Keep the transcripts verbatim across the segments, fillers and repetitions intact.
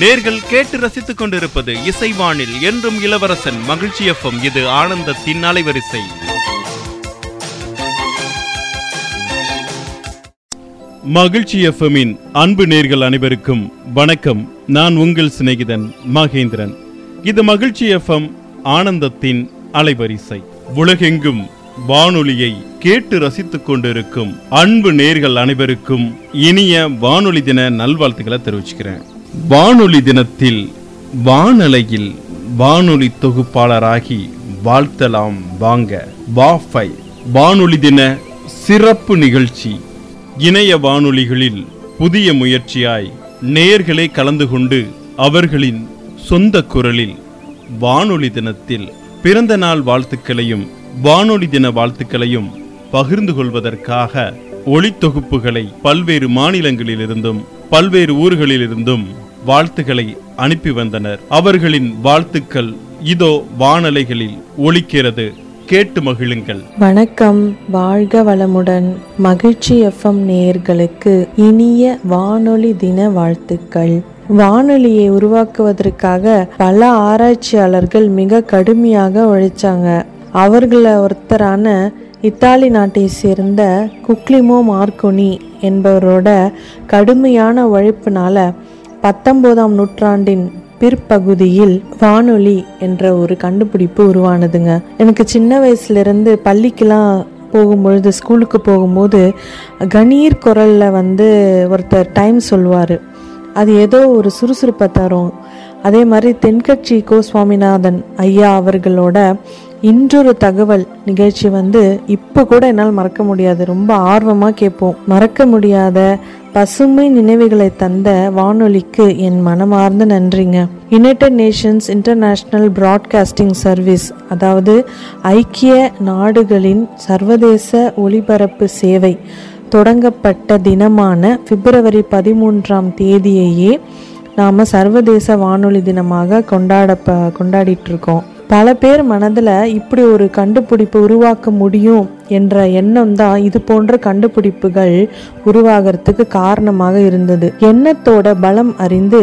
நேர்கள் கேட்டு ரசித்துக் கொண்டிருப்பது இசைவானில் என்றும் இளவரசன் மகிழ்ச்சி எஃப்எம். இது ஆனந்தத்தின் அலைவரிசை. மகிழ்ச்சி எஃப்எம்மின் அன்பு நேர்கள் அனைவருக்கும் வணக்கம். நான் உங்கள் சிநேகிதன் மகேந்திரன். இது மகிழ்ச்சி எஃப்எம் ஆனந்தத்தின் அலைவரிசை. உலகெங்கும் வானொலியை கேட்டு ரசித்துக் கொண்டிருக்கும் அன்பு நேர்கள் அனைவருக்கும் இனிய வானொலி தின நல்வாழ்த்துக்களை தெரிவிச்சுக்கிறேன். வானொலி தினத்தில் வானலையில் வானொலி தொகுப்பாளராகி வாழ்த்தலாம் வாங்க. வாஃபை வானொலி தின சிறப்பு நிகழ்ச்சி இணைய வானொலிகளில் புதிய முயற்சியாய் நேயர்களை கலந்து கொண்டு அவர்களின் சொந்த குரலில் வானொலி தினத்தில் பிறந்த நாள் வாழ்த்துக்களையும் வானொலி தின வாழ்த்துக்களையும் பகிர்ந்து கொள்வதற்காக ஒளித்தொகுப்புகளை பல்வேறு மாநிலங்களிலிருந்தும் பல்வேறு ஊர்களிலிருந்தும் வாழ்த்துக்களை அனுப்பி வந்தனர். அவர்களின் வாழ்த்துக்கள் இதோ வானலைகளில் ஒலிக்கிறது, கேட்டு மகிழுங்கள். வணக்கம், வாழ்க வளமுடன். மகிழ்ச்சி எஃப்எம் நேயர்களுக்கு இனிய வானொலி தின வாழ்த்துக்கள். வானொலியை உருவாக்குவதற்காக பல ஆராய்ச்சியாளர்கள் மிக கடுமையாக உழைச்சாங்க. அவர்களை ஒருத்தரான இத்தாலி நாட்டை சேர்ந்த குக்லிமோ மார்க்கோனி என்பவரோட கடுமையான உழைப்பினால பத்தொம்போதாம் நூற்றாண்டின் பிற்பகுதியில் வானொலி என்ற ஒரு கண்டுபிடிப்பு உருவானதுங்க. எனக்கு சின்ன வயசுலேருந்து பள்ளிக்கெலாம் போகும்பொழுது, ஸ்கூலுக்கு போகும்போது கணீர் குரலில் வந்து ஒருத்தர் டைம் சொல்வார். அது ஏதோ ஒரு சுறுசுறுப்பை தரும். அதே மாதிரி தென்கட்சி கோ சுவாமிநாதன் ஐயா அவர்களோட இன்றொரு தகவல் நிகழ்ச்சி வந்து இப்போ கூட என்னால் மறக்க முடியாது. ரொம்ப ஆர்வமாக கேட்போம். மறக்க முடியாத பசுமை நினைவுகளை தந்த வானொலிக்கு என் மனமார்ந்து நன்றிங்க. United Nations International Broadcasting Service, அதாவது ஐக்கிய நாடுகளின் சர்வதேச ஒலிபரப்பு சேவை தொடங்கப்பட்ட தினமான பிப்ரவரி பதிமூன்றாம் தேதியையே நாம் சர்வதேச வானொலி தினமாக கொண்டாட கொண்டாடிட்டுருக்கோம். பல பேர் மனதில் இப்படி ஒரு கண்டுபிடிப்பு உருவாக்க முடியும் என்ற எண்ணம் தான் இது போன்ற கண்டுபிடிப்புகள் உருவாகிறதுக்கு காரணமாக இருந்தது. எண்ணத்தோட பலம் அறிந்து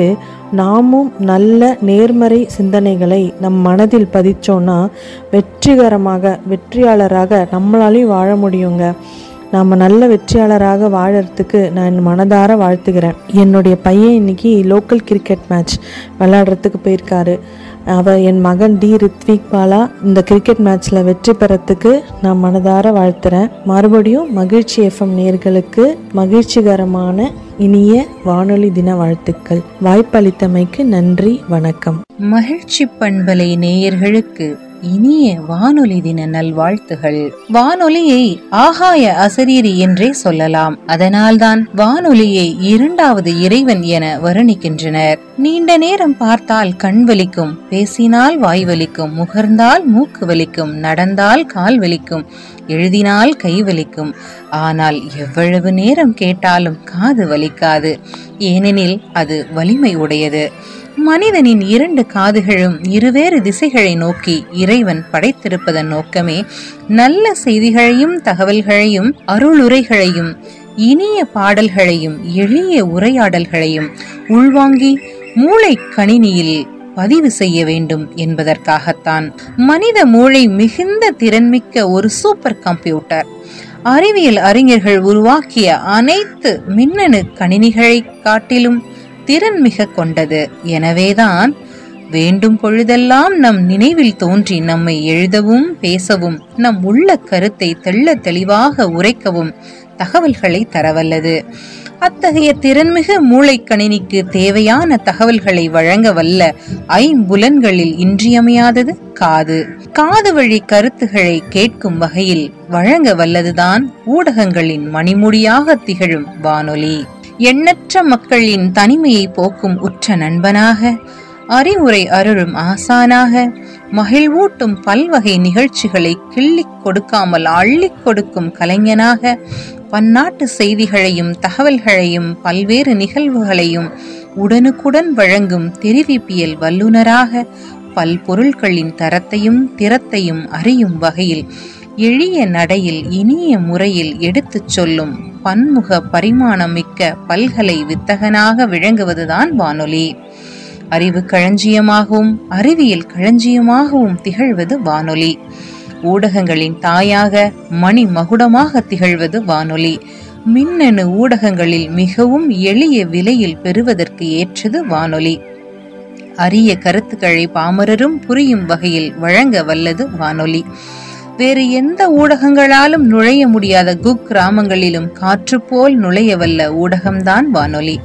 நாமும் நல்ல நேர்மறை சிந்தனைகளை நம் மனதில் பதிச்சோன்னா வெற்றிகரமாக வெற்றியாளராக நம்மளாலையும் வாழ முடியுங்க. நாம் நல்ல வெற்றியாளராக வாழறதுக்கு நான் மனதார வாழ்த்துக்கிறேன். என்னுடைய பையன் இன்னைக்கு லோக்கல் கிரிக்கெட் மேட்ச் விளையாடுறதுக்கு போயிருக்காரு. அவர் என் மகன் டி ரித்விக் பாலா இந்த கிரிக்கெட் மேட்ச்சில் வெற்றி பெறத்துக்கு நான் மனதார வாழ்த்துறேன். மறுபடியும் மகிழ்ச்சி எஃப்எம் நேயர்களுக்கு மகிழ்ச்சிகரமான இனிய வானொலி தின வாழ்த்துக்கள். வாய்ப்பளித்தமைக்கு நன்றி, வணக்கம். மகிழ்ச்சி பண்பலை நேயர்களுக்கு இனிய வானொலி தின நல்வாழ்த்துகள். வானொலியை ஆகாய அசரீரி என்றே சொல்லலாம். அதனால்தான் வானொலியை இரண்டாவது இறைவன் என வர்ணிக்கின்றனர். நீண்ட நேரம் பார்த்தால் கண் வலிக்கும், பேசினால் வாய் வலிக்கும், முகர்ந்தால் மூக்கு வலிக்கும், நடந்தால் கால் வலிக்கும், எழுதினால் கை வலிக்கும். ஆனால் எவ்வளவு நேரம் கேட்டாலும் காது வலிக்காது. ஏனெனில் அது வலிமை உடையது. மனிதனின் இரண்டு காதுகளும் இருவேறு திசைகளை நோக்கி இறைவன் படைத்திருப்பதன் நோக்கமே நல்ல செய்திகளையும் தகவல்களையும் அருளுரைகளையும் இனிய பாடல்களையும் எளிய உரையாடல்களையும் உள்வாங்கி மூளை கணினியில் பதிவு செய்ய வேண்டும் என்பதற்காகத்தான். மனித மூளை மிகுந்த திறன்மிக்க ஒரு சூப்பர் கம்ப்யூட்டர். அறிவியல் அறிஞர்கள் உருவாக்கிய அனைத்து மின்னணு கணினிகளை காட்டிலும் திறன் மிக கொண்டது. எனவேதான் வேண்டும் பொழுதெல்லாம் நம் நினைவில் தோன்றி நம்மை எழுதவும் பேசவும் நம் உள்ள கருத்தை தெள்ள தெளிவாக உரைக்கவும் தகவல்களை தரவல்லது. அத்தகைய திறன்மிகு மூளை கணினிக்கு தேவையான தகவல்களை வழங்க வல்ல ஐம்புலன்களில் இன்றியமையாதது காது. காது வழி கருத்துக்களை கேட்கும் வகையில் வழங்க வல்லதுதான் ஊடகங்களின் மணிமுடியாக திகழும் வானொலி. எண்ணற்ற மக்களின் தனிமையை போக்கும் உற்ற நண்பனாக, அறிவுரை அருளும் ஆசானாக, மகிழ்வூட்டும் பல்வகை நிகழ்ச்சிகளை கிள்ளி கொடுக்காமல் அள்ளி கொடுக்கும் கலைஞனாக, பன்னாட்டு செய்திகளையும் தகவல்களையும் பல்வேறு நிகழ்வுகளையும் உடனுக்குடன் வழங்கும் தெரிவிப்பியல் வல்லுநராக, பல்பொருள்களின் தரத்தையும் திறத்தையும் அறியும் வகையில் எளிய நடையில் இனிய முறையில் எடுத்துச் சொல்லும் பன்முக பரிமாணமிக்க பல்கலை வித்தகனாக விளங்குவதுதான் வானொலி. அறிவு களஞ்சியமாகவும் அறிவியல் களஞ்சியமாகவும் திகழ்வது வானொலி. ஊடகங்களின் தாயாக மணி மகுடமாக திகழ்வது வானொலி. மின்னணு ஊடகங்களில் மிகவும் எளிய விலையில் பெறுவதற்கு ஏற்றது வானொலி. அரிய கருத்துக்களை பாமரரும் புரியும் வகையில் வழங்க வல்லது வானொலி. வேறு எந்த ஊடகங்களாலும் நுழைய முடியாத குக்கிராமங்களிலும் காற்று போல் நுழைய வல்ல ஊடகம்தான் வானொலி.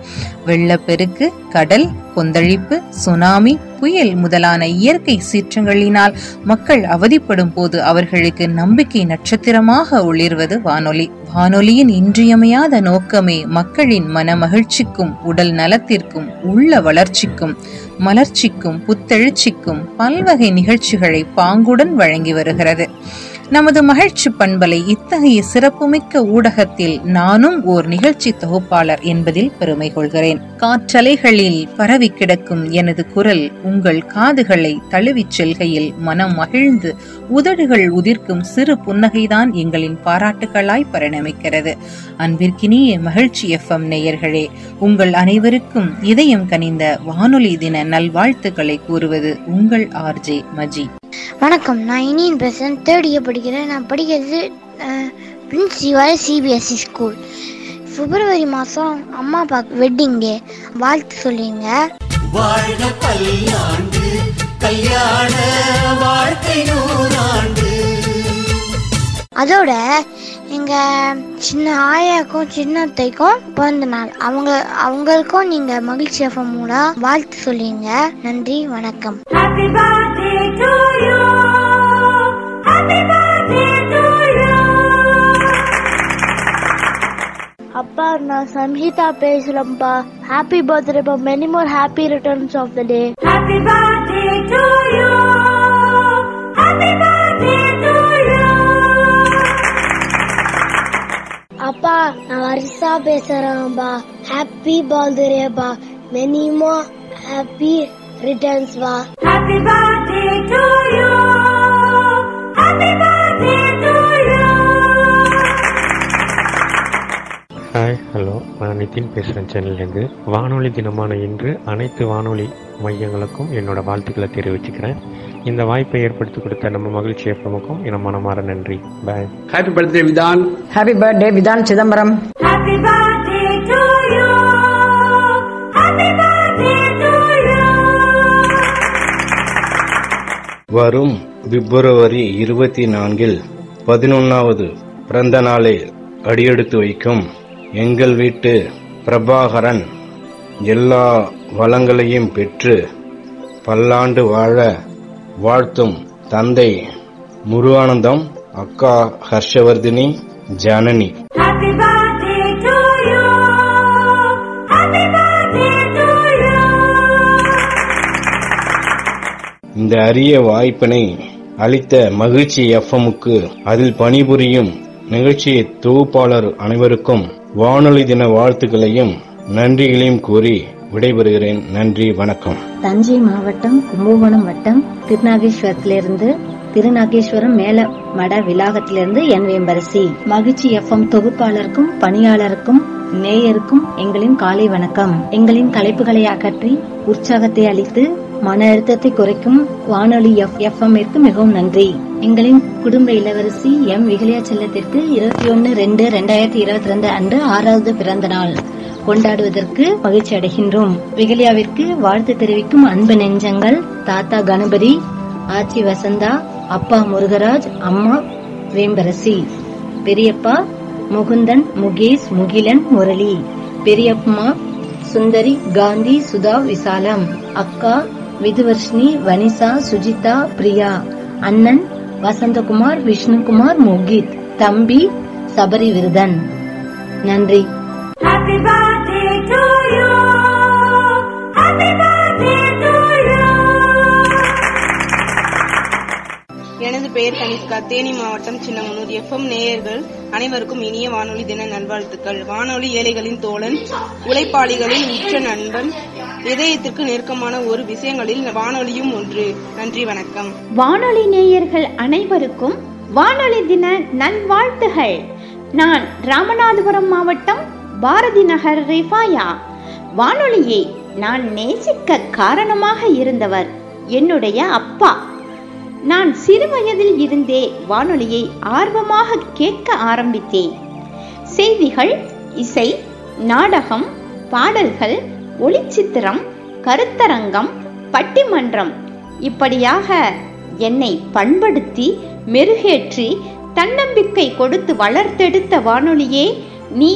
வெள்ளப்பெருக்கு, கடல் கொந்தளிப்பு, சுனாமி, புயல் முதலான இயற்கை சீற்றங்களினால் மக்கள் அவதிப்படும் போது அவர்களுக்கு நம்பிக்கை நட்சத்திரமாக ஒளிர்வது வானொலி. வானொலியின் இன்றியமையாத நோக்கமே மக்களின் மன மகிழ்ச்சிக்கும் உடல் நலத்திற்கும் உள்ள வளர்ச்சிக்கும் மலர்ச்சிக்கும் புத்தெழுச்சிக்கும் பல்வகை நிகழ்ச்சிகளை பாங்குடன் வழங்கி வருகிறது. நமது மகிழ்ச்சி பண்பலை இத்தகைய சிறப்புமிக்க ஊடகத்தில் நானும் ஓர் நிகழ்ச்சி தொகுப்பாளர் என்பதில் பெருமை கொள்கிறேன். காற்றலைகளில் பரவி கிடக்கும் எனது குரல் உங்கள் காதுகளை தழுவிச் செல்கையில் மனம் மகிழ்ந்து உதடுகள் உதிர்க்கும் சிறு புன்னகைதான் எங்களின் பாராட்டுகளாய் பரிணமிக்கிறது. அன்பிற்கினிய மகிழ்ச்சி எஃப்எம் நேயர்களே, உங்கள் அனைவருக்கும் இதயம் கனிந்த வானொலி தின நல்வாழ்த்துக்களை கூறுவது உங்கள் ஆர்ஜே மஜி. வணக்கம், நான் இனியன் பேசுகிறேன். தேர்ட் இயர் படிக்கிறேன். நான் படிக்கிறது பிரின்ஸ் சிவாலி சிபிஎஸ்சி ஸ்கூல். பிப்ரவரி மாதம் அம்மா அப்பா வெட்டிங் டே, வாழ்த்து சொல்லிங்க. வாழ்க பல்லாண்டு, கல்யாண வாழ்க்கை நூறாண்டு. அதோட எங்கள் சின்ன ஆயாக்கும் சின்ன அத்தைக்கும் பிறந்த நாள், அவங்க அவங்களுக்கும் நீங்கள் மகிழ்ச்சி எஃப்எம் மூலம் வாழ்த்து சொல்லிங்க. நன்றி, வணக்கம். அப்பா, நான் சம்ஹிதா பேசுறேன்ப்பா. ஹாப்பி பர்த்டே பா. Many more happy returns of the day. Happy birthday to you. Happy birthday to you. அப்பா, நான் வரிசா பேசுறேன்ப்பா. ஹாப்பி பர்த்டே பா. மெனி மோர் ஹாப்பி ரிட்டர்ன்ஸ் பா. Happy birthday to you. Happy birthday to you. Hi, hello, நான் நிதின் பேசுகிறேன் சென்னையிலேருந்து. வானொலி தினமான இன்று அனைத்து வானொலி மையங்களுக்கும் என்னோட வாழ்த்துக்களை தெரிவிச்சுக்கிறேன். இந்த வாய்ப்பை ஏற்படுத்தி கொடுத்த நம்ம மகிழ்ச்சி எஃப்எம்முக்கும் என மனமார நன்றி. Bye. Happy birthday Vidhan. Happy birthday Vidhan Chidambaram. Happy birthday to you. Happy birthday to you. வரும் பிப்ரவரி இருபத்தி நான்கில் பதினொன்றாவது பிறந்த நாளை அடியெடுத்து வைக்கும் எங்கள் வீட்டு பிரபாகரன் எல்லா வளங்களையும் பெற்று பல்லாண்டு வாழ வாழ்த்தும் தந்தை முருகானந்தம், அக்கா ஹர்ஷவர்தினி, ஜனனி. இந்த அரிய வாய்ப்பினை அளித்த மகிழ்ச்சி எஃப்எம்முக்கு அதில் பணிபுரியும் நிகழ்ச்சி தொகுப்பாளர் அனைவருக்கும் வானொலி தின வாழ்த்துக்களையும் நன்றிகளையும் கூறி விடைபெறுகிறேன். நன்றி, வணக்கம். தஞ்சை மாவட்டம் கும்பகோணம் வட்டம் திருநாகேஸ்வரத்திலிருந்து, திருநாகேஸ்வரம் மேல மட விலாகத்திலிருந்து என் வேம்பரசி. மகிழ்ச்சி எஃப்எம் தொகுப்பாளருக்கும் பணியாளருக்கும் நேயருக்கும் எங்களின் காலை வணக்கம். எங்களின் களைப்புகளை அகற்றி உற்சாகத்தை அளித்து மன அழுத்தத்தை குறைக்கும் வானொலி எஃப்எம்மிற்கு மிகவும் நன்றி. எங்களின் குடும்ப இளவரசி எம் விகலியா செல்லத்திற்கு இருபத்தி ஒன்னு ரெண்டு ரெண்டாயிரத்தி இருபத்தி ரெண்டு அன்று ஆறாவது பிறந்த நாள் கொண்டாடுவதற்கு மகிழ்ச்சி அடைகின்றோம். விகலியாவிற்கு வாழ்த்து தெரிவிக்கும் அன்பு நெஞ்சங்கள் தாத்தா கணபதி, ஆச்சி வசந்தா, அப்பா முருகராஜ், அம்மா வேம்பரசி, பெரியப்பா முகுந்தன், முகேஷ், முகிலன், முரளி, பெரியப்பா சுந்தரி, காந்தி, சுதா, விசாலம், அக்கா விதுவர்ஷினி, வனிசா, சுஜிதா, பிரியா, அண்ணன் வசந்தகுமார், விஷ்ணுகுமார், மோகித், தம்பி சபரி விருதன். நன்றி. எனது பெயர் கனிஷ்கா, தேனி மாவட்டம் சின்னமனூர். எஃப்எம் நேயர்கள் அனைவருக்கும் இனிய வானொலி தின நல்வாழ்த்துக்கள். வானொலி ஏழைகளின் தோழன், உழைப்பாளிகளின் உற்ற நண்பன், இதயத்திற்கு நெருக்கமான ஒரு விஷயங்களில் வானொலியும் ஒன்று. நன்றி, வணக்கம். வானொலி நேயர்கள் அனைவருக்கும் வானொலி தின நல்வாழ்த்துகள். நான் ராமநாதபுரம் மாவட்டம் பாரதி நகர் ரெஃபாயா. வானொலியை நான் நேசிக்க காரணமாக இருந்தவர் என்னுடைய அப்பா. நான் சிறுவயதில் இருந்தே வானொலியை ஆர்வமாக கேட்க ஆரம்பித்தேன். செய்திகள், இசை, நாடகம், பாடல்கள், ஒளிச்சித்திரம், கருத்தரங்கம், பட்டிமன்றம் இப்படியாக என்னை பண்படுத்தி மெருகேற்றி தன்னம்பிக்கை கொடுத்து வளர்த்தெடுத்த வானொலியே நீ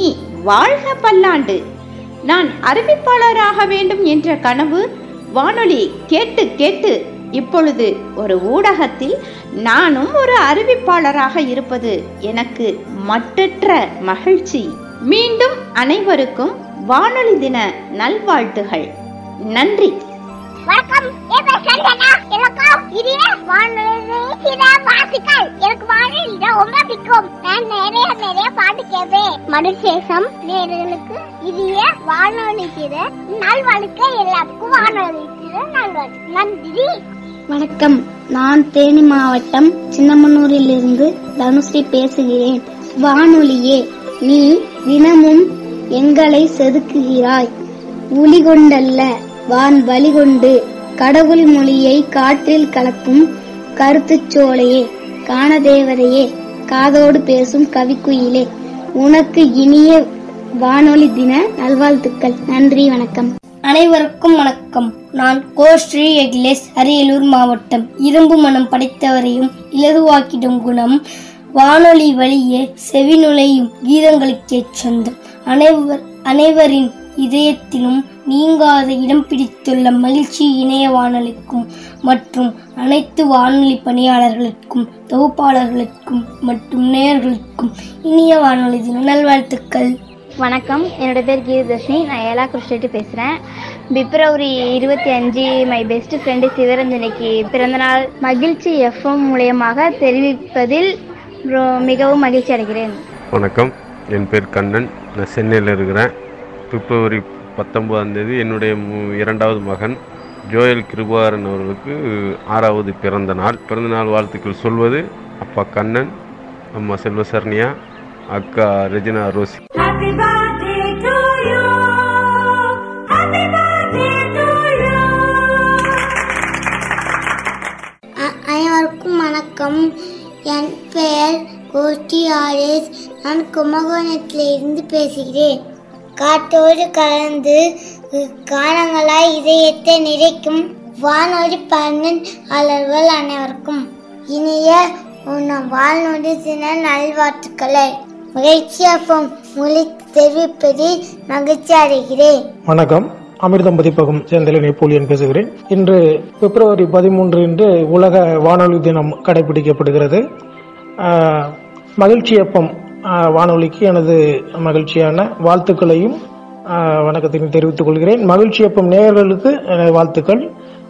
வாழ்க பல்லாண்டு. நான் அறிவிப்பாளராக வேண்டும் என்ற கனவு வானொலி கேட்டு கேட்டு இப்பொழுது ஒரு ஊடகத்தில் நானும் ஒரு அறிவிப்பாளராக இருப்பது எனக்கு மட்டற்ற மகிழ்ச்சி. மீண்டும் அனைவருக்கும் வானொலி தின நல்வாழ்த்துகள். நன்றி. வணக்கம். எனக்கு வானொலி ரொம்ப பிடிக்கும். நான் நிறைய நிறைய பாட்டு கேட்பேன். மனுஷேஷம் நேயர்களுக்கு இதுவே வானொலி தின நல்வாழ்த்து. எல்லாருக்கும் வானொலி தின நல்வாழ்த்து. நன்றி. வணக்கம். நான் தேனி மாவட்டம் சின்னமனூரில் இருந்து தனுஸ்ரீ பேசுகிறேன். வானொலியே, நீ தினமும் எங்களை செதுக்குகிறாய். ஒளி கொண்டல்ல, வான் வழி கொண்டு கடவுள் மொழியை காற்றில் கலக்கும் கருத்துச்சோலையே, காணதேவதையே, காதோடு பேசும் கவிக்குயிலே, உனக்கு இனிய வானொலி தின நல்வாழ்த்துக்கள். நன்றி. வணக்கம். அனைவருக்கும் வணக்கம். நான் கோ ஸ்ரீ எக்லேஸ், அரியலூர் மாவட்டம். இரும்பு மனம் படைத்தவரையும் இலகுவாக்கிடும் குணம் வானொலி வழியே செவி நுழையும் கீதங்களுக்கே சொந்தம். அனைவர் அனைவரின் இதயத்திலும் நீங்காத இடம் பிடித்துள்ள மகிழ்ச்சி இணைய வானொலிக்கும் மற்றும் அனைத்து வானொலி பணியாளர்களுக்கும், தொகுப்பாளர்களுக்கும் மற்றும் நேயர்களுக்கும் இனிய வானொலி தின நல்வாழ்த்துக்கள். வணக்கம். என்னோட பேர் கீதர்ஷினி. நான் ஏலா கிருஷ்ணகிரி பேசுகிறேன். பிப்ரவரி இருபத்தி அஞ்சு மை பெஸ்ட் ஃப்ரெண்டு சிவரஞ்சனிக்கு பிறந்தநாள் மகிழ்ச்சி எஃப்எம் மூலமாக தெரிவிப்பதில் மிகவும் மகிழ்ச்சி அடைகிறேன். வணக்கம். என் பேர் கண்ணன். நான் சென்னையில் இருக்கிறேன். பிப்ரவரி பத்தொன்பதாம் தேதி என்னுடைய இரண்டாவது மகன் ஜோயல் கிருபாரன் அவர்களுக்கு ஆறாவது பிறந்த நாள். பிறந்தநாள் வாழ்த்துக்கள் சொல்வது அப்பா கண்ணன், அம்மா செல்வசரண்யா, அக்கா ரெஜினா ரோசி. அனைவருக்கும் வணக்கம். என் பெயர் கோஷ்டி ஆரேஸ். நான் கும்பகோணத்திலிருந்து பேசுகிறேன். காற்றோடு கலந்து காலங்களாய் இதயத்தை நிறைக்கும் வானொலி பணியாளர்கள் அனைவருக்கும் இனிய உன்னை வானொலி தின நல்வாழ்த்துக்களை மகிழ்ச்சியாகவும் மொழி தெரிவிப்பதில் மகிழ்ச்சி அடைகிறேன். வணக்கம். அமிர்தம் பதிப்பகம் சேர்ந்தலை நெப்போலியன் பேசுகிறேன். இன்று பிப்ரவரி பதிமூன்று இன்று உலக வானொலி தினம் கடைபிடிக்கப்படுகிறது. மகிழ்ச்சியப்பம் வானொலிக்கு எனது மகிழ்ச்சியான வாழ்த்துக்களையும் வணக்கத்தையும் தெரிவித்துக் கொள்கிறேன். மகிழ்ச்சியப்பம் நேயர்களுக்கு வாழ்த்துக்கள்.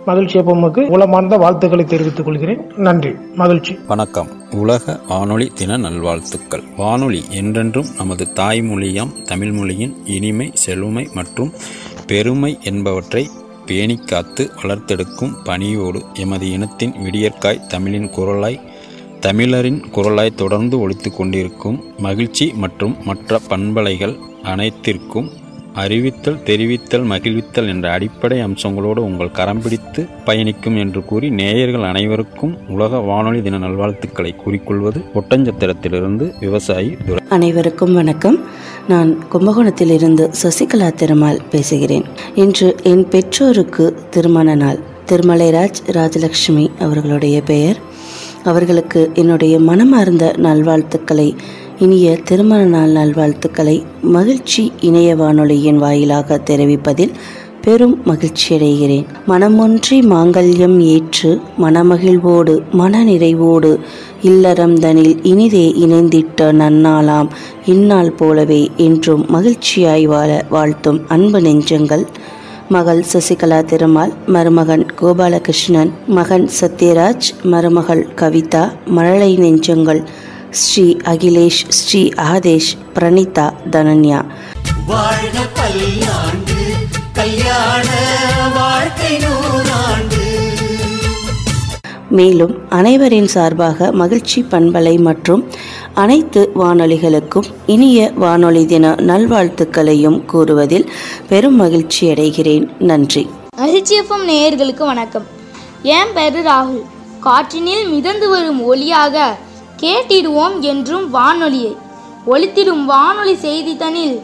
மகிழ்ச்சியப்பமுக்கு உளமார்ந்த வாழ்த்துக்களை தெரிவித்துக் கொள்கிறேன். நன்றி. மகிழ்ச்சி. வணக்கம். உலக வானொலி தின நல்வாழ்த்துக்கள். வானொலி என்றென்றும் நமது தாய்மொழியாம் தமிழ் மொழியின் இனிமை, செழுமை மற்றும் பெருமை என்பவற்றை பேணி காத்து வளர்த்தெடுக்கும் பணியோடு எமது இனத்தின் விடியற்காய் தமிழின் குரலாய் தமிழரின் குரலாய் தொடர்ந்து ஒலித்து கொண்டிருக்கும் மகிழ்ச்சி மற்றும் மற்ற பண்பலைகள் அனைத்திற்கும் அறிவித்தல், தெரிவித்தல், மகிழ்வித்தல் என்ற அடிப்படை அம்சங்களோடு உங்கள் கரம் பிடித்து பயணிக்கும் என்று கூறி நேயர்கள் அனைவருக்கும் உலக வானொலி தின நல்வாழ்த்துக்களை கூறிக்கொள்வது ஒட்டஞ்சத்திரத்திலிருந்து விவசாயி துரை. அனைவருக்கும் வணக்கம். நான் கும்பகோணத்திலிருந்து சசிகலா திருமால் பேசுகிறேன். இன்று என் பெற்றோருக்கு திருமண நாள். திருமலைராஜ் ராஜலட்சுமி அவர்களுடைய பெயர். அவர்களுக்கு என்னுடைய மனமார்ந்த நல்வாழ்த்துக்களை, இனிய திருமண நாள் நல்வாழ்த்துக்களை மகிழ்ச்சி இணைய வானொலியின் வாயிலாக தெரிவிப்பதில் பெரும் மகிழ்ச்சியடைகிறேன். மனமொன்றி மாங்கல்யம் ஏற்று மனமகிழ்வோடு மனநிறைவோடு இல்லறம்தனில் இனிதே இணைந்திட்ட நன்னாளாம் இந்நாள் போலவே என்றும் மகிழ்ச்சியாய் வாழ வாழ்த்தும் அன்பு நெஞ்சங்கள். மகள் சசிகலா திருமால், மருமகன் கோபாலகிருஷ்ணன், மகன் சத்யராஜ், மருமகள் கவிதா, மழலை நெஞ்சங்கள் ஸ்ரீ அகிலேஷ், ஸ்ரீ ஆதேஷ், பிரணிதா, தனன்யா. வாழ்க பல்லாண்டு, கல்யாண வாழ்க்கை நூறாண்டு. மேலும் அனைவரின் சார்பாக மகிழ்ச்சி பண்பலை மற்றும் அனைத்து வானொலிகளுக்கும் இனிய வானொலி தின நல்வாழ்த்துக்களையும் கூறுவதில் பெரும் மகிழ்ச்சி அடைகிறேன். நன்றி. மகிழ்ச்சியப்பம் நேயர்களுக்கு வணக்கம். என் பெரு ராகுல். காற்றினில் மிதந்து வரும் ஒளியாக கேட்டிடுவோம் என்றும் வானொலியை ஒலித்திடும் வானொலி செய்தித்தனில்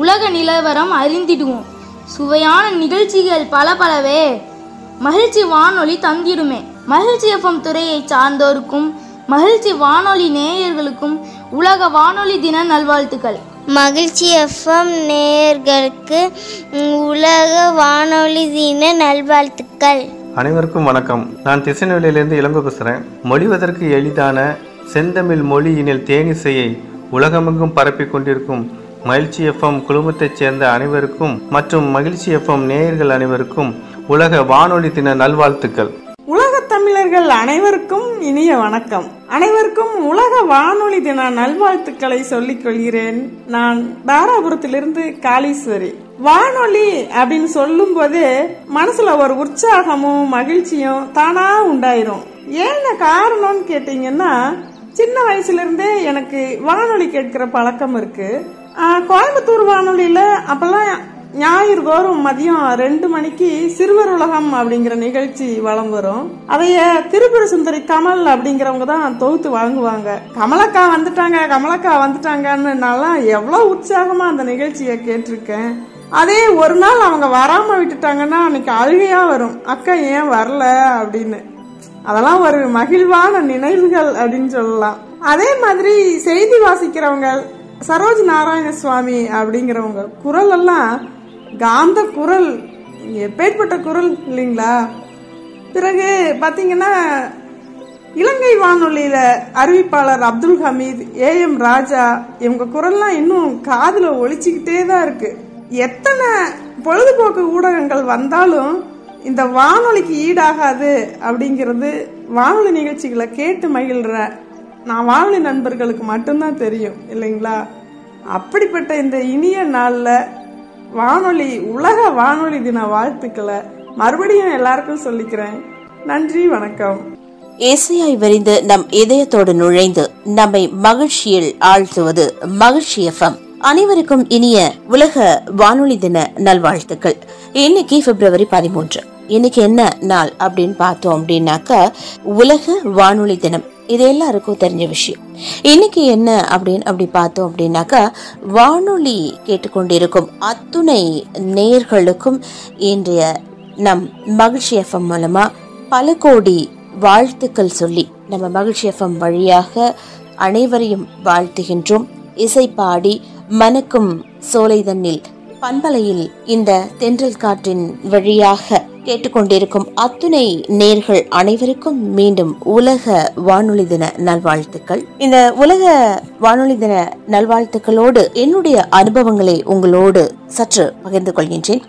உலக நிலவரம் அறிந்திடுவோம். சுவையான நிகழ்ச்சிகள் பல பலவே மகிழ்ச்சி வானொலி தந்திடுமே. மகிழ்ச்சி எஃப்எம் துறையை சார்ந்தோருக்கும் மகிழ்ச்சி வானொலி நேயர்களுக்கும் உலக வானொலி தின நல்வாழ்த்துக்கள். மகிழ்ச்சி எஃப்எம் நேயர்களுக்கு உலக வானொலி தின நல்வாழ்த்துக்கள். அனைவருக்கும் வணக்கம். நான் திசைநெல்லியிலிருந்து இளங்கோ பேசுகிறேன். மொழிவதற்கு எளிதான செந்தமிழ் மொழியினில் தேனிசையை உலகமெங்கும் பரப்பிக் கொண்டிருக்கும் மகிழ்ச்சி எஃப்எம் குழுமத்தைச் சேர்ந்த அனைவருக்கும் மற்றும் மகிழ்ச்சி எஃப்எம் நேயர்கள் அனைவருக்கும் உலக வானொலி தின நல்வாழ்த்துக்கள். உலக தமிழர்கள் அனைவருக்கும் இனிய வணக்கம். அனைவருக்கும் உலக வானொலி தின நல்வாழ்த்துக்களை சொல்லிக் கொள்கிறேன். நான் தாராபுரத்திலிருந்து காளீஸ்வரி. வானொலி அப்படின்னு சொல்லும் போது மனசுல ஒரு உற்சாகமும் மகிழ்ச்சியும் தானா உண்டாயிரும். ஏன்ன காரணம்னு கேட்டீங்கன்னா, சின்ன வயசுல இருந்தே எனக்கு வானொலி கேட்கிற பழக்கம் இருக்கு. கோயம்புத்தூர் வானொலியில அப்பெல்லாம் ஞாயிறு தோறும் மதியம் ரெண்டு மணிக்கு சிறுவர் உலகம் அப்படிங்கிற நிகழ்ச்சி வலம் வரும். அதைய திருபுர சுந்தரி கமல் அப்படிங்கிறவங்க தான் தொகுத்து வாங்குவாங்க. கமலக்கா வந்துட்டாங்க கமலக்கா வந்துட்டாங்கன்னு நான்லாம் எவ்வளவு உற்சாகமா அந்த நிகழ்ச்சியை கேட்டிருக்கேன். அதே ஒரு நாள் அவங்க வராம விட்டுட்டாங்கன்னா அன்னைக்கு அழுகையா வரும், அக்கா ஏன் வரல அப்படின்னு. அதெல்லாம் ஒரு மகிழ்வான நினைவுகள் அப்படின்னு சொல்லலாம். அதே மாதிரி செய்தி வாசிக்கிறவங்க சரோஜ் நாராயண சுவாமி அப்படிங்கிறவங்க குரல் எல்லாம் காந்த குரல், எப்பேற்பட்ட குரல் இல்லைங்களா. பிறகு பார்த்தீங்கன்னா இலங்கை வானொலியில அறிவிப்பாளர் அப்துல் ஹமீத், ஏ எம் ராஜா, இவங்க குரல்லாம் இன்னும் காதுல ஒலிச்சுக்கிட்டே தான் இருக்கு. எத்தனை பொழுதுபோக்கு ஊடகங்கள் வந்தாலும் இந்த வானொலிக்கு ஈடாகாது அப்படிங்கிறது வானொலி நிகழ்ச்சிகளை கேட்டு மகிழ்ற நான் வானொலி நண்பர்களுக்கு மட்டும்தான் தெரியும் இல்லைங்களா. அப்படிப்பட்ட இந்த இனிய நாளில் வானொலி உலக வானொலி தின வாழ்த்துக்களை மறுபடியும் எல்லாருக்கும் சொல்லிக்கிறேன். நன்றி, வணக்கம். இசையாய் விரிந்து நம் இதயத்தோடு நுழைந்து நம்மை மகிழ்ச்சியில் ஆழ்த்துவது மகிழ்ச்சி எஃப்எம். அனைவருக்கும் இனிய உலக வானொலி தின நல்வாழ்த்துக்கள். இன்னைக்கு பிப்ரவரி பதிமூன்று. இன்னைக்கு என்ன நாள் அப்படின்னு பார்த்தோம் அப்படின்னாக்கா உலக வானொலி தினம். இது எல்லாருக்கும் தெரிஞ்ச விஷயம். இன்னைக்கு என்ன அப்படின்னு அப்படி பார்த்தோம் அப்படின்னாக்கா வானொலி கேட்டுக்கொண்டிருக்கும் அத்துணை நேயர்களுக்கும் இன்றைய நம் மகிழ்ச்சி எஃப்எம் மூலமா பல கோடி வாழ்த்துக்கள் சொல்லி நம்ம மகிழ்ச்சி எஃப்எம் வழியாக அனைவரையும் வாழ்த்துகின்றோம். இசை பாடி மணக்கும் சோலை தண்ணில் பண்பலையில் இந்த தென்றல் காற்றின் வழியாக கேட்டுக்கொண்டிருக்கும் அத்துணை நேர்கள் அனைவருக்கும் மீண்டும் உலக வானொலி தின நல்வாழ்த்துக்கள். இந்த உலக வானொலி தின நல்வாழ்த்துக்களோடு என்னுடைய அனுபவங்களை உங்களோடு சற்று பகிர்ந்து கொள்கின்றேன்.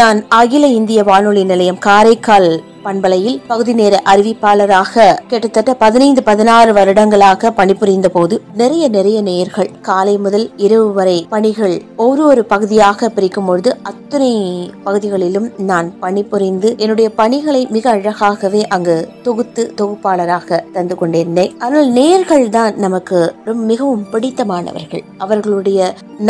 நான் அகில இந்திய வானொலி நிலையம் காரைக்கால் பண்பலையில் பகுதி நேர அறிவிப்பாளராக கிட்டத்தட்ட பதினைந்து பதினாறு வருடங்களாக பணிபுரிந்த போது நிறைய நிறைய நேயர்கள் காலை முதல் இரவு வரை பணிகள் ஒரு ஒரு பகுதியாக பிரிக்கும் பொழுது அத்தனை பகுதிகளிலும் நான் பணிபுரிந்து என்னுடைய பணிகளை மிக அழகாகவே அங்கு தொகுத்து தொகுப்பாளராக தந்து கொண்டிருந்தேன். ஆனால் நேயர்கள் தான் நமக்கு மிகவும் பிடித்தமானவர்கள். அவர்களுடைய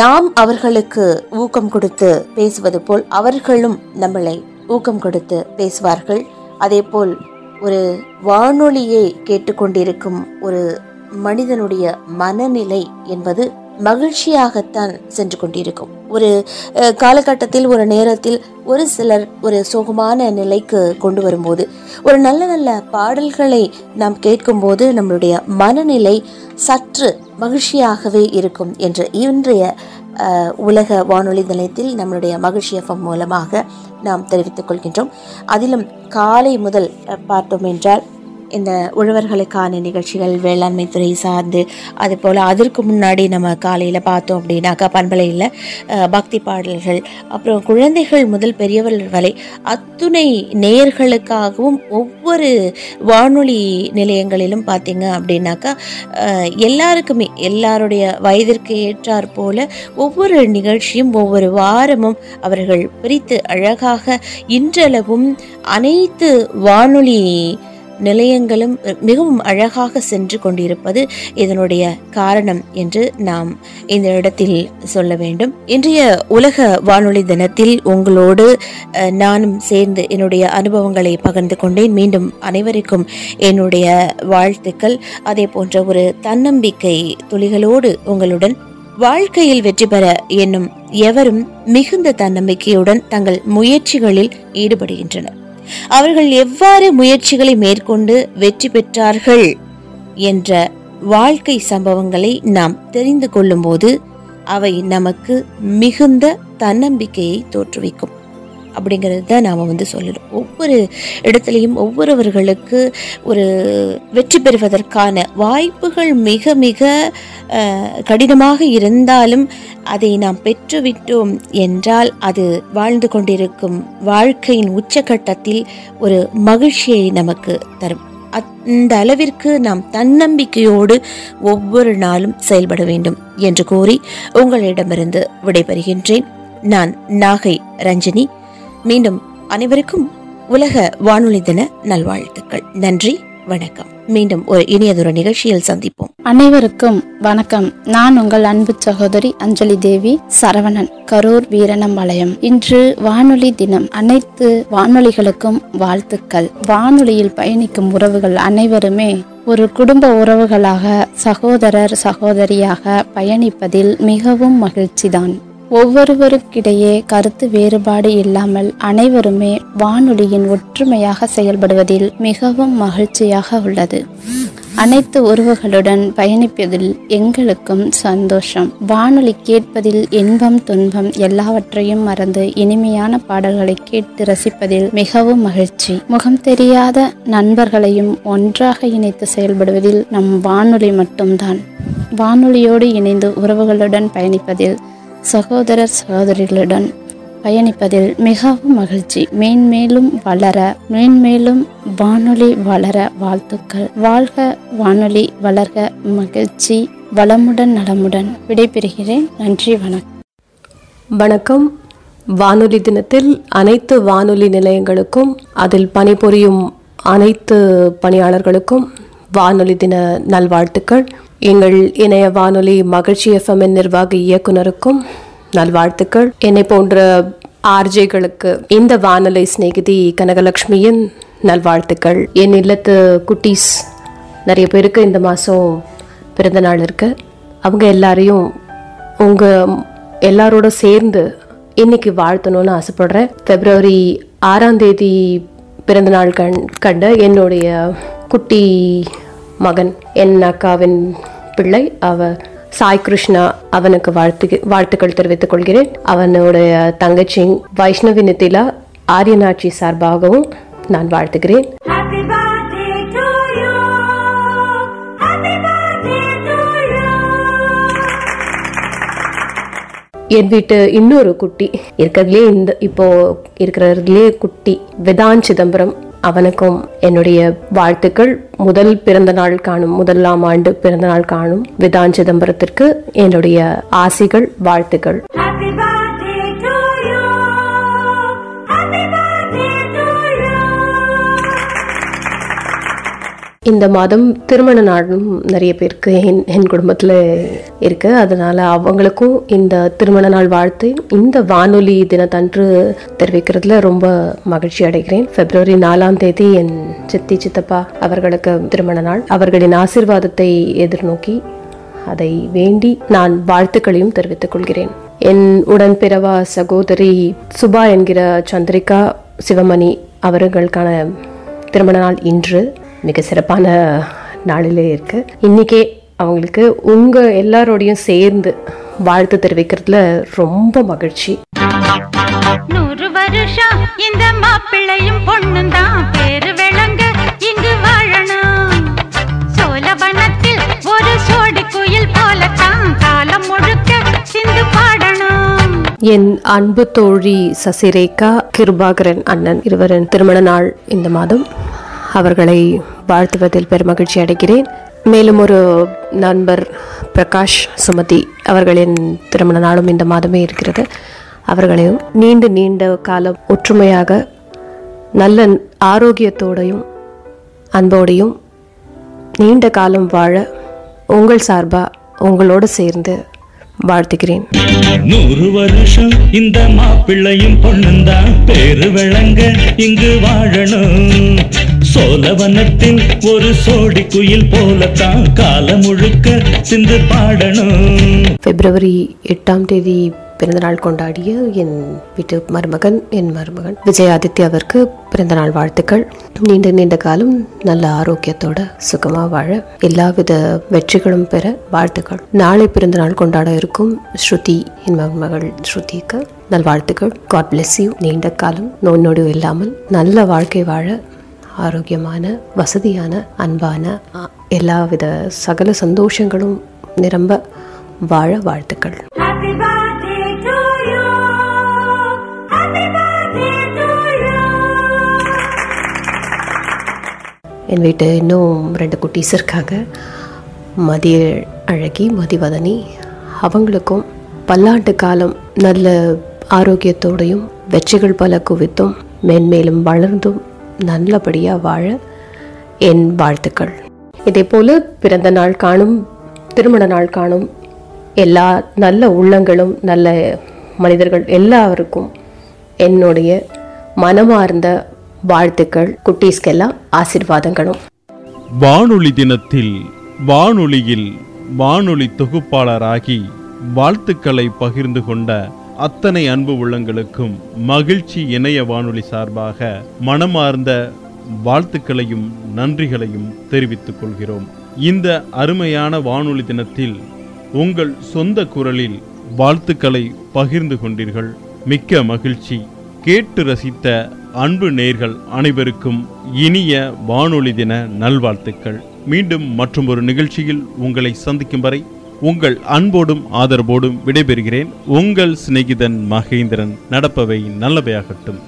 நாம் அவர்களுக்கு ஊக்கம் கொடுத்து பேசுவது போல் அவர்களும் நம்மளை ஊக்கம் கொடுத்து பேசுவார்கள். அதேபோல் ஒரு வானொலியை கேட்டுக்கொண்டிருக்கும் ஒரு மனிதனுடைய மனநிலை என்பது மகிழ்ச்சியாகத்தான் சென்று கொண்டிருக்கும். ஒரு காலகட்டத்தில் ஒரு நேரத்தில் ஒரு சிலர் ஒரு சோகமான நிலைக்கு கொண்டு வரும்போது ஒரு நல்ல நல்ல பாடல்களை நாம் கேட்கும்போது நம்மளுடைய மனநிலை சற்று மகிழ்ச்சியாகவே இருக்கும் என்று இன்றைய உலக வானொலி நிலையத்தில் நம்மளுடைய மகிழ்ச்சி எஃப்எம் மூலமாக நாம் தெரிவித்துக் கொள்கின்றோம். அதிலும் காலை முதல் பார்த்தோம் என்றால் இந்த உழவர்களுக்கான நிகழ்ச்சிகள் வேளாண்மை துறை சார்ந்து, அதுபோல் அதற்கு முன்னாடி நம்ம காலையில் பார்த்தோம் அப்படின்னாக்கா பண்பலையில் பக்தி பாடல்கள், அப்புறம் குழந்தைகள் முதல் பெரியவர்கள் வரை அத்துணை நேயர்களுக்காகவும் ஒவ்வொரு வானொலி நிலையங்களிலும் பார்த்திங்க அப்படின்னாக்கா எல்லாருக்குமே எல்லாருடைய வயதிற்கு ஏற்றாற் போல் ஒவ்வொரு நிகழ்ச்சியும் ஒவ்வொரு வாரமும் அவர்கள் பிரித்து அழகாக இன்றளவும் அனைத்து வானொலி நிலையங்களும் மிகவும் அழகாக சென்று கொண்டிருப்பது இதனுடைய காரணம் என்று நாம் இந்த இடத்தில் சொல்ல வேண்டும். இன்றைய உலக வானொலி தினத்தில் உங்களோடு நானும் சேர்ந்து என்னுடைய அனுபவங்களை பகிர்ந்து கொண்டேன். மீண்டும் அனைவருக்கும் என்னுடைய வாழ்த்துக்கள். அதே போன்ற ஒரு தன்னம்பிக்கை துளிகளோடு உங்களுடன் வாழ்க்கையில் வெற்றி பெற என்னும் எவரும் மிகுந்த தன்னம்பிக்கையுடன் தங்கள் முயற்சிகளில் ஈடுபடுகின்றனர். அவர்கள் எவ்வாறு முயற்சிகளை மேற்கொண்டு வெற்றி பெற்றார்கள் என்ற வாழ்க்கை சம்பவங்களை நாம் தெரிந்து கொள்ளும் போது அவை நமக்கு மிகுந்த தன்னம்பிக்கையை தோற்றுவிக்கும் அப்படிங்கிறது தான் நாம் வந்து சொல்லணும். ஒவ்வொரு இடத்துலையும் ஒவ்வொருவர்களுக்கு ஒரு வெற்றி பெறுவதற்கான வாய்ப்புகள் மிக மிக கடினமாக இருந்தாலும் அதை நாம் பெற்றுவிட்டோம் என்றால் அது வாழ்ந்து கொண்டிருக்கும் வாழ்க்கையின் உச்சகட்டத்தில் ஒரு மகிழ்ச்சியை நமக்கு தரும். அந்த அளவிற்கு நாம் தன்னம்பிக்கையோடு ஒவ்வொரு நாளும் செயல்பட வேண்டும் என்று கூறி உங்களிடமிருந்து விடைபெறுகின்றேன். நான் நாகை ரஞ்சினி. மீண்டும் அனைவருக்கும் உலக வானொலி தின நல்வாழ்த்துக்கள். நன்றி, வணக்கம். மீண்டும் ஒரு இனியதொரு நிகழ்ச்சியில் சந்திப்போம். அனைவருக்கும் வணக்கம். நான் உங்கள் அன்பு சகோதரி அஞ்சலி தேவி சரவணன், கரூர் வீரணம்பாளையம். இன்று வானொலி தினம். அனைத்து வானொலிகளுக்கும் வாழ்த்துக்கள். வானொலியில் பயணிக்கும் உறவுகள் அனைவருமே ஒரு குடும்ப உறவுகளாக, சகோதரர் சகோதரியாக பயணிப்பதில் மிகவும் மகிழ்ச்சிதான். ஒவ்வொருவருக்கிடையே கருத்து வேறுபாடு இல்லாமல் அனைவருமே வானொலியின் ஒற்றுமையாக செயல்படுவதில் மிகவும் மகிழ்ச்சியாக உள்ளது. அனைத்து உறவுகளுடன் பயணிப்பதில் எங்களுக்கும் சந்தோஷம். வானொலி கேட்பதில் இன்பம் துன்பம் எல்லாவற்றையும் மறந்து இனிமையான பாடல்களை கேட்டு ரசிப்பதில் மிகவும் மகிழ்ச்சி. முகம் தெரியாத நண்பர்களையும் ஒன்றாக இணைத்து செயல்படுவதில் நம் வானொலி மட்டும்தான். வானொலியோடு இணைந்து உறவுகளுடன் பயணிப்பதில், சகோதரர் சகோதரிகளுடன் பயணிப்பதில் மிகவும் மகிழ்ச்சி. மேன்மேலும் வளர, மேன்மேலும் வானொலி வளர வாழ்த்துக்கள். வாழ்க வானொலி, வளர்க மகிழ்ச்சி. வளமுடன் நலமுடன் விடைபெறுகிறேன். நன்றி, வணக்கம். வணக்கம். வானொலி தினத்தில் அனைத்து வானொலி நிலையங்களுக்கும், அதில் பணிபுரியும் அனைத்து பணியாளர்களுக்கும் வானொலி தின நல்வாழ்த்துக்கள். எங்கள் இணைய வானொலி மகிழ்ச்சி எஃப்எம் நிர்வாக இயக்குனருக்கும் நல்வாழ்த்துக்கள். என்னை போன்ற ஆர்ஜேகளுக்கு இந்த வானொலி சிநேகிதி கனகலட்சுமியின் நல்வாழ்த்துக்கள். என் இல்லத்து குட்டீஸ் நிறைய பேருக்கு இந்த மாதம் பிறந்தநாள் இருக்குது. அவங்க எல்லாரையும் உங்கள் எல்லாரோட சேர்ந்து இன்றைக்கி வாழ்த்தணும்னு ஆசைப்படுறேன். பிப்ரவரி ஆறாம் தேதி பிறந்தநாள் கண் கண்ட என்னுடைய குட்டி மகன், என் அக்காவின் பிள்ளை, அவ சாய் கிருஷ்ணா, அவனுக்கு வாழ்த்து வாழ்த்துக்கள் தெரிவித்துக் கொள்கிறேன். அவனுடைய தங்கச்சி வைஷ்ணவி நித்திலா, ஆரியனாட்சி சார்பாகவும் நான் வாழ்த்துகிறேன். என் வீட்டு இன்னொரு குட்டி இருக்கிறதுலே, இந்த இப்போ இருக்கிறதுலே குட்டி வேதான் சிதம்பரம், அவனுக்கும் என்னுடைய வாழ்த்துக்கள். முதல் பிறந்த நாள் காணும், முதலாம் ஆண்டு பிறந்த நாள் காணும் விதான் சிதம்பரத்திற்கு என்னுடைய ஆசிகள், வாழ்த்துக்கள். இந்த மாதம் திருமண நாளும் நிறைய பேருக்கு என் என் குடும்பத்தில் இருக்கு. அதனால அவங்களுக்கும் இந்த திருமண நாள் வாழ்த்து இந்த வானொலி தினத்தன்று தெரிவிக்கிறதுல ரொம்ப மகிழ்ச்சி அடைகிறேன். பிப்ரவரி நாலாம் தேதி என் சித்தி சித்தப்பா அவர்களுக்கு திருமண நாள். அவர்களின் ஆசீர்வாதத்தை எதிர்நோக்கி அதை வேண்டி நான் வாழ்த்துக்களையும் தெரிவித்துக் கொள்கிறேன். என் உடன்பிறவா சகோதரி சுபா என்கிற சந்திரிகா சிவமணி அவர்களுக்கான திருமண நாள் இன்று மிக சிறப்பான நாளிலே இருக்கு. இன்னைக்கே அவங்களுக்கு உங்க எல்லாரோடையும் சேர்ந்து வாழ்த்து தெரிவிக்கிறதுல ரொம்ப மகிழ்ச்சி. நூறு வருஷம் இந்த மாப்பிள்ளையும் பொண்ணும் தான் பேரு விளங்க இங்கு வாழணும். சோழவனத்தில் ஒரு சோடி குயில் போலத்தான் காலம் முழுக்க சிந்து பாடணும். என் அன்பு தோழி சசிரேகா, கிருபாகரன் அண்ணன் இருவரின் திருமண நாள் இந்த மாதம். அவர்களை வாழ்த்துவதில் பெருமகிழ்ச்சி அடைகிறேன். மேலும் ஒரு நண்பர் பிரகாஷ் சுமதி அவர்களின் திருமண நாளும் இந்த மாதமே இருக்கிறது. அவர்களையும் நீண்ட நீண்ட காலம் ஒற்றுமையாக நல்ல ஆரோக்கியத்தோடையும் அன்போடையும் நீண்ட காலம் வாழ உங்கள் சார்பா உங்களோடு சேர்ந்து வாழ்த்துகிறேன். நூறு வருஷம் இந்த மாப்பிள்ளையும் பொண்ணுந்தான் பேரு விளங்க இங்கு வாழணும். சோழவனத்தில் ஒரு சோடி குயில் போலத்தான் காலம் முழுக்க சிந்து பாடணும். பிப்ரவரி எட்டாம் தேதி பிறந்தநாள் கொண்டாடிய என் வீட்டு மருமகன் என் மருமகன் விஜய் ஆதித்யாவிற்கு பிறந்தநாள் வாழ்த்துக்கள். நீண்ட நீண்ட காலம் நல்ல ஆரோக்கியத்தோட சுகமா வாழ எல்லாவித வெற்றிகளும் பெற வாழ்த்துக்கள். நாளை பிறந்தநாள் கொண்டாட இருக்கும் ஸ்ருதி என் மருமகள் ஸ்ருதிக்கு நல்வாழ்த்துக்கள். God bless you. நீண்ட காலம் நோய் நொடிவு இல்லாமல் நல்ல வாழ்க்கை வாழ ஆரோக்கியமான வசதியான அன்பான எல்லாவித சகல சந்தோஷங்களும் நிரம்ப வாழ வாழ்த்துக்கள். என் வீட்டு இன்னும் ரெண்டு குட்டீஸ் இருக்காங்க, மதி அழகி மதிவதனி. அவங்களுக்கும் பல்லாண்டு காலம் நல்ல ஆரோக்கியத்தோடையும் வெற்றிகள் பல குவித்தும் மென்மேலும் வளர்ந்தும் நல்லபடியாக வாழ என் வாழ்த்துக்கள். இதே போல் பிறந்த நாள் காணும் திருமண நாள் காணும் எல்லா நல்ல உள்ளங்களும் நல்ல மனிதர்கள் எல்லாருக்கும் என்னுடைய மனமார்ந்த வாழ்த்துக்கள். குட்டீஸ்கெல்லாம் ஆசீர்வாதங்களும். வானொலி தினத்தில் வானொலியில் வானொலி தொகுப்பாளராகி வாழ்த்துக்களை பகிர்ந்து கொண்ட அத்தனை அன்பு உள்ளங்களுக்கும் மகிழ்ச்சி இணைய வானொலி சார்பாக மனமார்ந்த வாழ்த்துக்களையும் நன்றிகளையும் தெரிவித்துக் கொள்கிறோம். இந்த அருமையான வானொலி தினத்தில் உங்கள் சொந்த குரலில் வாழ்த்துக்களை பகிர்ந்து கொண்டீர்கள். மிக்க மகிழ்ச்சி. கேட்டு ரசித்த அன்பு நேயர்கள் அனைவருக்கும் இனிய வானொலி தின நல்வாழ்த்துக்கள். மீண்டும் மற்றொரு நிகழ்ச்சியில் உங்களை சந்திக்கும் வரை உங்கள் அன்போடும் ஆதரவோடும் விடைபெறுகிறேன். உங்கள் சிநேகிதன் மகேந்திரன். நடப்பவை நல்லவையாகட்டும்.